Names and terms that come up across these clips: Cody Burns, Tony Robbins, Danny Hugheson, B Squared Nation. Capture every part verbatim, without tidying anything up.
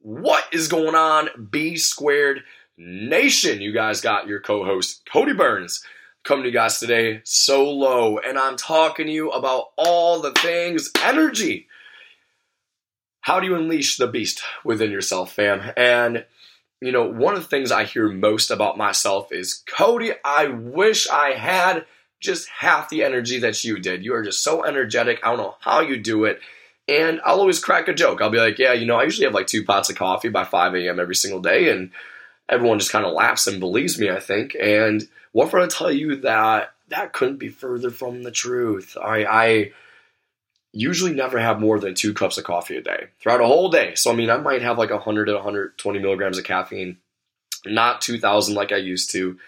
What is going on, B Squared Nation? You guys got your co-host, Cody Burns, coming to you guys today solo, and I'm talking to you about all the things energy. How do you unleash the beast within yourself, fam? And, you know, one of the things I hear most about myself is, Cody, I wish I had just half the energy that you did. You are just so energetic. I don't know how you do it. And I'll always crack a joke. I'll be like, yeah, you know, I usually have like two pots of coffee by five a.m. every single day. And everyone just kind of laughs and believes me, I think. And what if I tell you that that couldn't be further from the truth? I, I usually never have more than two cups of coffee a day throughout a whole day. So, I mean, I might have like one hundred to one hundred twenty milligrams of caffeine, not two thousand like I used to,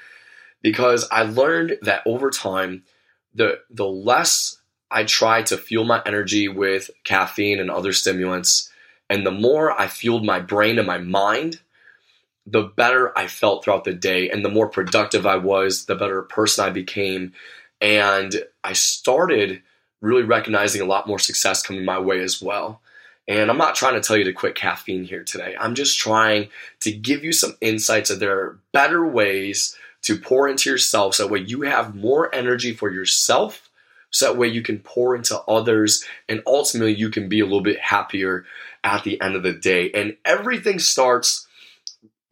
because I learned that over time, the the less I try to fuel my energy with caffeine and other stimulants, and the more I fueled my brain and my mind, the better I felt throughout the day, and the more productive I was, the better person I became. And I started really recognizing a lot more success coming my way as well. And I'm not trying to tell you to quit caffeine here today. I'm just trying to give you some insights that there are better ways to pour into yourself so that way you have more energy for yourself, so that way you can pour into others, and ultimately you can be a little bit happier at the end of the day. And everything starts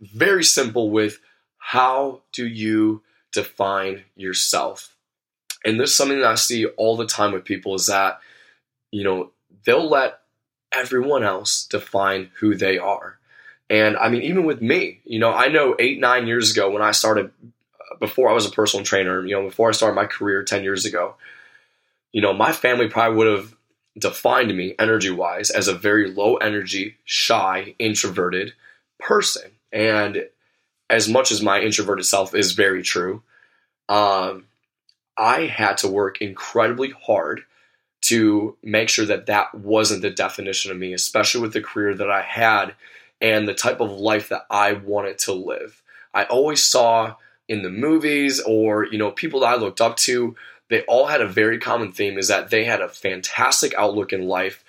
very simple with, how do you define yourself? And this is something that I see all the time with people, is that, you know, they'll let everyone else define who they are. And I mean, even with me, you know, I know eight, nine years ago when I started, before I was a personal trainer, you know, before I started my career ten years ago, you know, my family probably would have defined me energy-wise as a very low-energy, shy, introverted person. And as much as my introverted self is very true, um, I had to work incredibly hard to make sure that that wasn't the definition of me, especially with the career that I had and the type of life that I wanted to live. I always saw in the movies or, you know, people that I looked up to, they all had a very common theme, is that they had a fantastic outlook in life.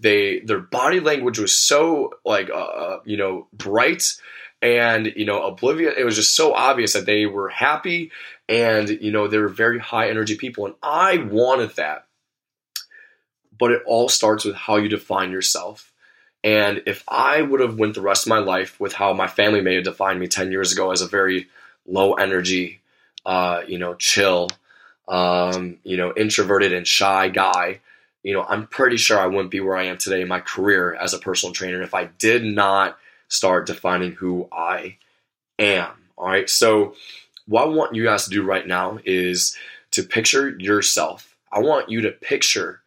They, their body language was so like, uh, you know, bright and, you know, oblivious. It was just so obvious that they were happy and, you know, they were very high energy people. And I wanted that, but it all starts with how you define yourself. And if I would have went the rest of my life with how my family may have defined me ten years ago as a very low energy, uh, you know, chill, Um, you know, introverted and shy guy, you know, I'm pretty sure I wouldn't be where I am today in my career as a personal trainer if I did not start defining who I am. All right. So what I want you guys to do right now is to picture yourself. I want you to picture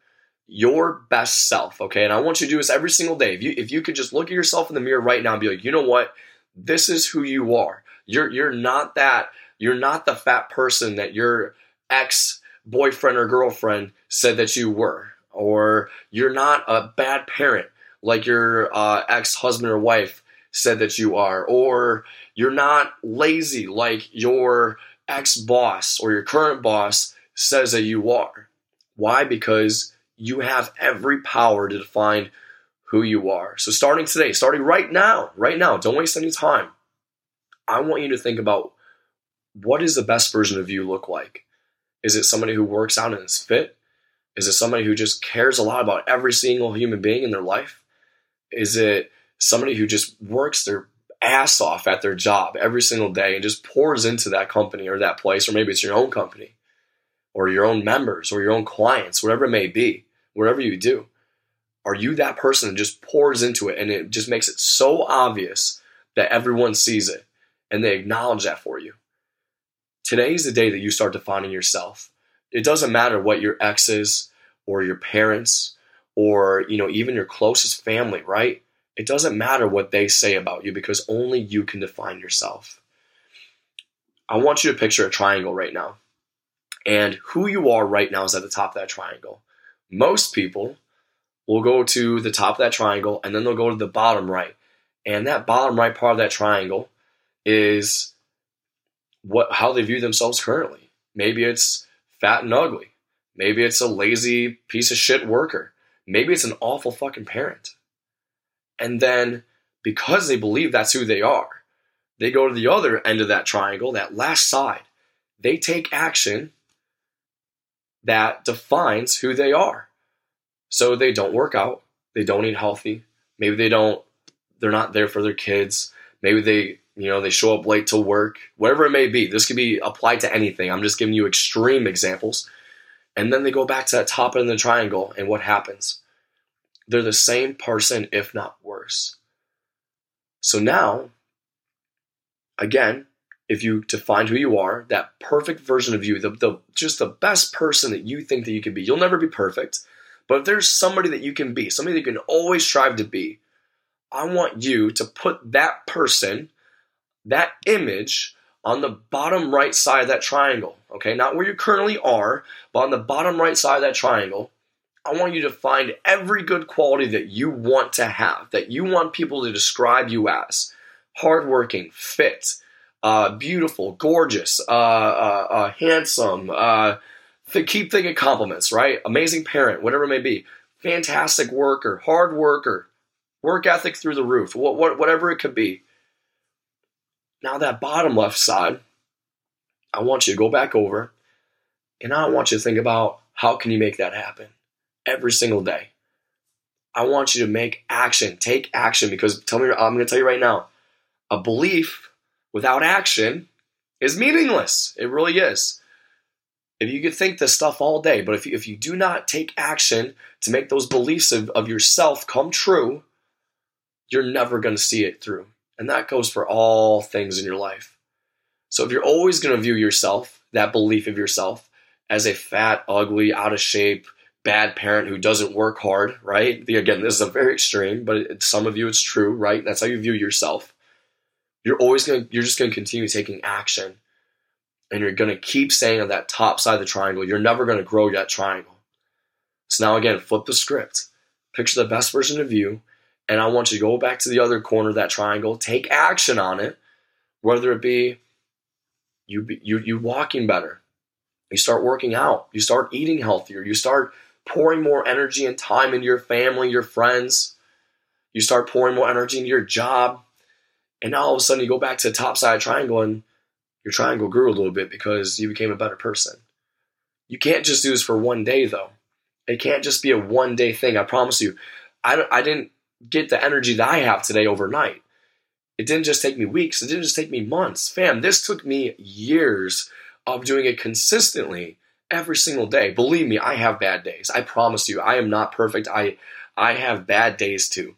your best self. Okay. And I want you to do this every single day. If you, if you could just look at yourself in the mirror right now and be like, you know what, this is who you are. You're, you're not that, you're not the fat person that you're ex-boyfriend or girlfriend said that you were, or you're not a bad parent like your uh, ex-husband or wife said that you are, or you're not lazy like your ex-boss or your current boss says that you are. Why? Because you have every power to define who you are. So starting today, starting right now, right now, don't waste any time. I want you to think about, what does the best version of you look like? Is it somebody who works out and is fit? Is it somebody who just cares a lot about every single human being in their life? Is it somebody who just works their ass off at their job every single day and just pours into that company or that place, or maybe it's your own company or your own members or your own clients, whatever it may be, whatever you do? Are you that person that just pours into it and it just makes it so obvious that everyone sees it and they acknowledge that for you? Today is the day that you start defining yourself. It doesn't matter what your ex is or your parents or, you know, even your closest family, right? It doesn't matter what they say about you, because only you can define yourself. I want you to picture a triangle right now. And who you are right now is at the top of that triangle. Most people will go to the top of that triangle and then they'll go to the bottom right. And that bottom right part of that triangle is what, how they view themselves currently. Maybe it's fat and ugly. Maybe it's a lazy piece of shit worker. Maybe it's an awful fucking parent. And then because they believe that's who they are. They go to the other end of that triangle, that last side. They take action that defines who they are. So they don't work out. They don't eat healthy. Maybe they don't, they're not there for their kids. Maybe they, you know, they show up late to work, whatever it may be. This could be applied to anything. I'm just giving you extreme examples. And then they go back to that top end of the triangle, and what happens? They're the same person, if not worse. So now, again, if you define who you are, that perfect version of you, the, the just the best person that you think that you can be. You'll never be perfect, but if there's somebody that you can be, somebody that you can always strive to be, I want you to put that person, that image, on the bottom right side of that triangle, okay? Not where you currently are, but on the bottom right side of that triangle, I want you to find every good quality that you want to have, that you want people to describe you as. Hardworking, fit, uh, beautiful, gorgeous, uh, uh, uh, handsome, uh, th- keep thinking compliments, right? Amazing parent, whatever it may be. Fantastic worker, hard worker, work ethic through the roof, what, what, whatever it could be. Now that bottom left side, I want you to go back over, and I want you to think about how can you make that happen every single day. I want you to make action, take action, because tell me, I'm going to tell you right now, a belief without action is meaningless. It really is. If you could think this stuff all day, but if you, if you do not take action to make those beliefs of, of yourself come true, you're never going to see it through. And that goes for all things in your life. So if you're always going to view yourself, that belief of yourself, as a fat, ugly, out of shape, bad parent who doesn't work hard, right? Again, this is a very extreme, but it, some of you it's true, right? That's how you view yourself. You're always going to, you're just going to continue taking action, and you're going to keep staying on that top side of the triangle. You're never going to grow that triangle. So now again, flip the script. Picture the best version of you. And I want you to go back to the other corner of that triangle, take action on it, whether it be you you, you walking better, you start working out, you start eating healthier, you start pouring more energy and time into your family, your friends, you start pouring more energy into your job, and now all of a sudden you go back to the top side of the triangle and your triangle grew a little bit because you became a better person. You can't just do this for one day though. It can't just be a one day thing. I promise you, I, don't, I didn't, get the energy that I have today overnight. It didn't just take me weeks. It didn't just take me months. Fam, this took me years of doing it consistently every single day. Believe me, I have bad days. I promise you, I am not perfect. I I have bad days too.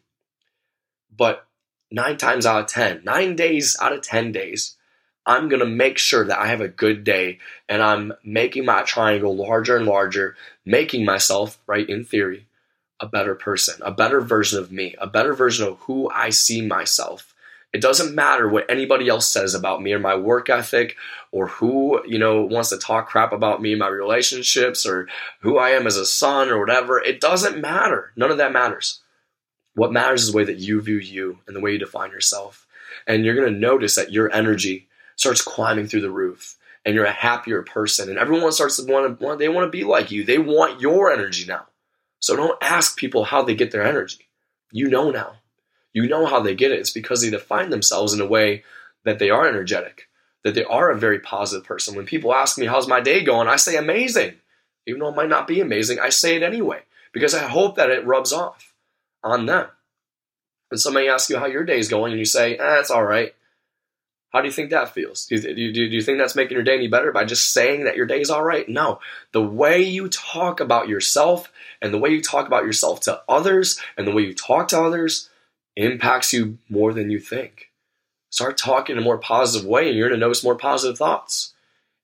But nine times out of ten, nine days out of ten days, I'm going to make sure that I have a good day and I'm making my triangle larger and larger, making myself, right, in theory, a better person, a better version of me, a better version of who I see myself. It doesn't matter what anybody else says about me or my work ethic or who, you know, wants to talk crap about me, my relationships or who I am as a son or whatever. It doesn't matter. None of that matters. What matters is the way that you view you and the way you define yourself. And you're going to notice that your energy starts climbing through the roof and you're a happier person. And everyone starts to want to, they want to be like you. They want your energy now. So don't ask people how they get their energy. You know now. You know how they get it. It's because they define themselves in a way that they are energetic, that they are a very positive person. When people ask me, how's my day going? I say amazing. Even though it might not be amazing, I say it anyway because I hope that it rubs off on them. When somebody asks you how your day is going and you say, eh, it's all right. How do you think that feels? Do you, do you think that's making your day any better by just saying that your day is all right? No. The way you talk about yourself and the way you talk about yourself to others and the way you talk to others impacts you more than you think. Start talking in a more positive way and you're going to notice more positive thoughts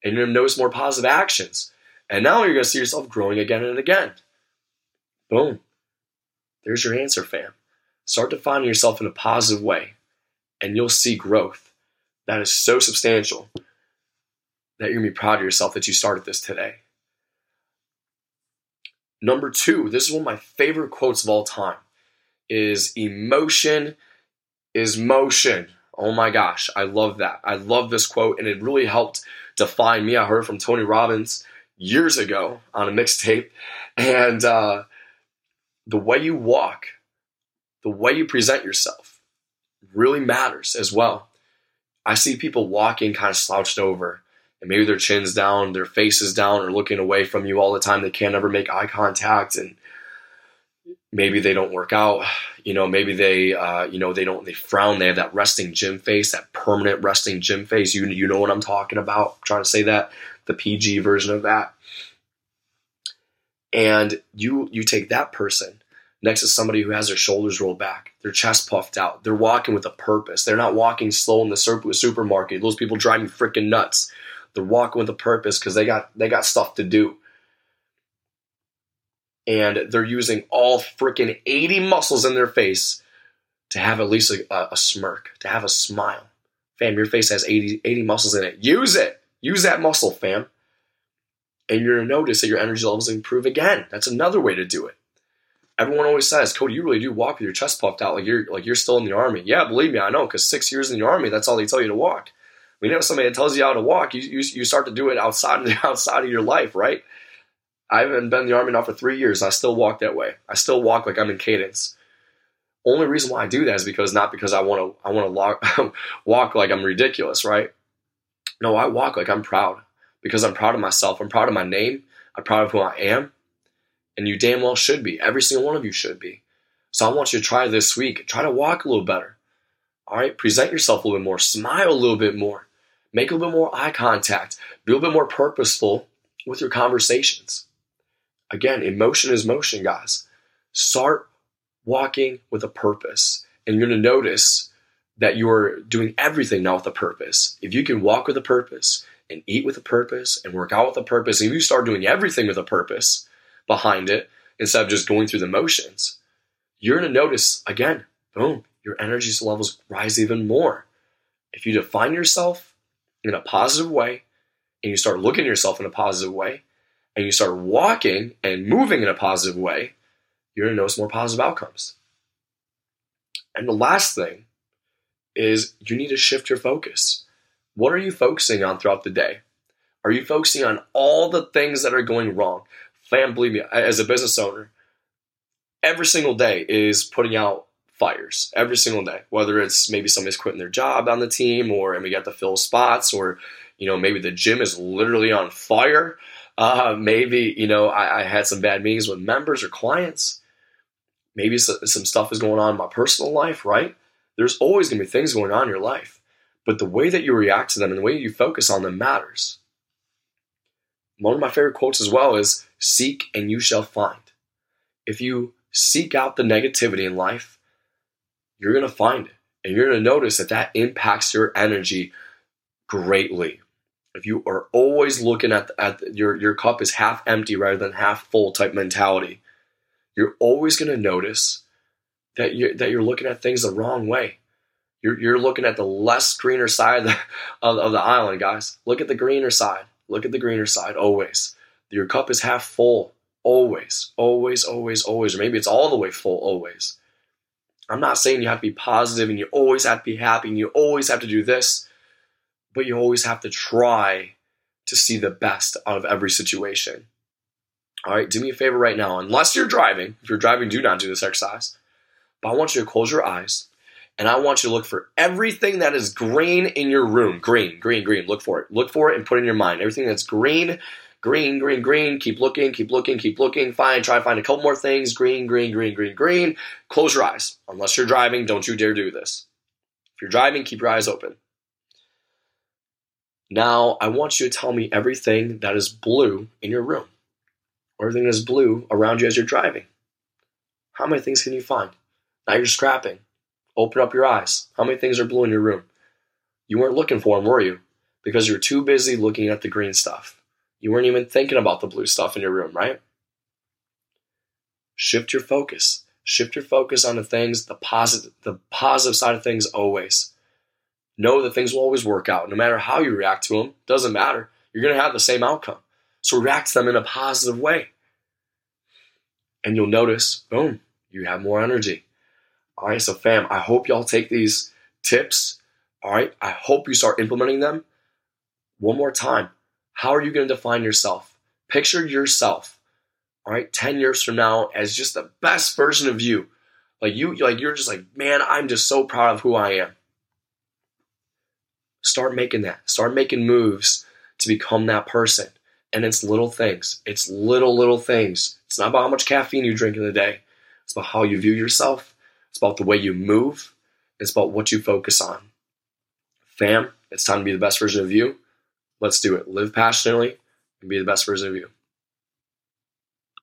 and you're going to notice more positive actions. And now you're going to see yourself growing again and again. Boom. There's your answer, fam. Start defining yourself in a positive way and you'll see growth that is so substantial that you're going to be proud of yourself that you started this today. Number two, this is one of my favorite quotes of all time, is emotion is motion. Oh my gosh, I love that. I love this quote, and it really helped define me. I heard from Tony Robbins years ago on a mixtape. And uh, the way you walk, the way you present yourself, really matters as well. I see people walking kind of slouched over, and maybe their chin's down, their face is down, or looking away from you all the time. They can't ever make eye contact, and maybe they don't work out. You know, maybe they, uh, you know, they don't, they frown. They have that resting gym face, that permanent resting gym face. You, you know what I'm talking about. I'm trying to say that, the P G version of that. And you, you take that person next to somebody who has their shoulders rolled back, their chest puffed out. They're walking with a purpose. They're not walking slow in the super- supermarket. Those people drive me freaking nuts. They're walking with a purpose because they got they got stuff to do. And they're using all freaking eighty muscles in their face to have at least a, a, a smirk, to have a smile. Fam, your face has eighty, eighty muscles in it. Use it. Use that muscle, fam. And you're going to notice that your energy levels improve again. That's another way to do it. Everyone always says, Cody, you really do walk with your chest puffed out like you're like you're still in the Army. Yeah, believe me, I know, because six years in the Army, that's all they tell you to walk. When you have somebody that tells you how to walk, you, you, you start to do it outside of, the, outside of your life, right? I haven't been in the Army now for three years. I still walk that way. I still walk like I'm in cadence. Only reason why I do that is because not because I want to I want to walk like I'm ridiculous, right? No, I walk like I'm proud because I'm proud of myself. I'm proud of my name. I'm proud of who I am. And you damn well should be. Every single one of you should be. So I want you to try this week. Try to walk a little better. All right? Present yourself a little bit more. Smile a little bit more. Make a little bit more eye contact. Be a little bit more purposeful with your conversations. Again, emotion is motion, guys. Start walking with a purpose. And you're going to notice that you're doing everything now with a purpose. If you can walk with a purpose and eat with a purpose and work out with a purpose, and if you start doing everything with a purpose behind it, instead of just going through the motions, you're going to notice, again, boom, your energy levels rise even more. If you define yourself in a positive way, and you start looking at yourself in a positive way, and you start walking and moving in a positive way, you're going to notice more positive outcomes. And the last thing is you need to shift your focus. What are you focusing on throughout the day? Are you focusing on all the things that are going wrong? Fam, believe me, as a business owner, every single day is putting out fires. Every single day, whether it's maybe somebody's quitting their job on the team, or and we got to fill spots, or you know maybe the gym is literally on fire. Uh, maybe you know I, I had some bad meetings with members or clients. Maybe so, some stuff is going on in my personal life. Right? There's always going to be things going on in your life, but the way that you react to them and the way you focus on them matters. One of my favorite quotes as well is, seek and you shall find. If you seek out the negativity in life, you're going to find it. And you're going to notice that that impacts your energy greatly. If you are always looking at, the, at the, your, your cup is half empty rather than half full type mentality, you're always going to notice that you're, that you're looking at things the wrong way. You're, you're looking at the less greener side of the, of, of the island, guys. Look at the greener side. Look at the greener side, always. Your cup is half full, always, always, always, always. Or maybe it's all the way full, always. I'm not saying you have to be positive and you always have to be happy and you always have to do this, but you always have to try to see the best out of every situation. All right, do me a favor right now. Unless you're driving, if you're driving, do not do this exercise. But I want you to close your eyes and I want you to look for everything that is green in your room. Green, green, green. Look for it. Look for it and put it in your mind. Everything that's green, green, green, green. Keep looking, keep looking, keep looking. Fine. Try to find a couple more things. Green, green, green, green, green. Close your eyes. Unless you're driving, don't you dare do this. If you're driving, keep your eyes open. Now, I want you to tell me everything that is blue in your room. Everything that is blue around you as you're driving. How many things can you find? Now you're scrapping. Open up your eyes. How many things are blue in your room? You weren't looking for them, were you? Because you were too busy looking at the green stuff. You weren't even thinking about the blue stuff in your room, right? Shift your focus. Shift your focus on the things, the positive, the positive side of things always. Know that things will always work out. No matter how you react to them, doesn't matter. You're going to have the same outcome. So react to them in a positive way. And you'll notice, boom, you have more energy. All right, so fam, I hope y'all take these tips. All right, I hope you start implementing them. One more time. How are you going to define yourself? Picture yourself, all right, ten years from now as just the best version of you. Like you, like you're just like, man, I'm just so proud of who I am. Start making that. Start making moves to become that person. And it's little things. It's little, little things. It's not about how much caffeine you drink in a day. It's about how you view yourself. It's about the way you move. It's about what you focus on. Fam, it's time to be the best version of you. Let's do it. Live passionately and be the best version of you.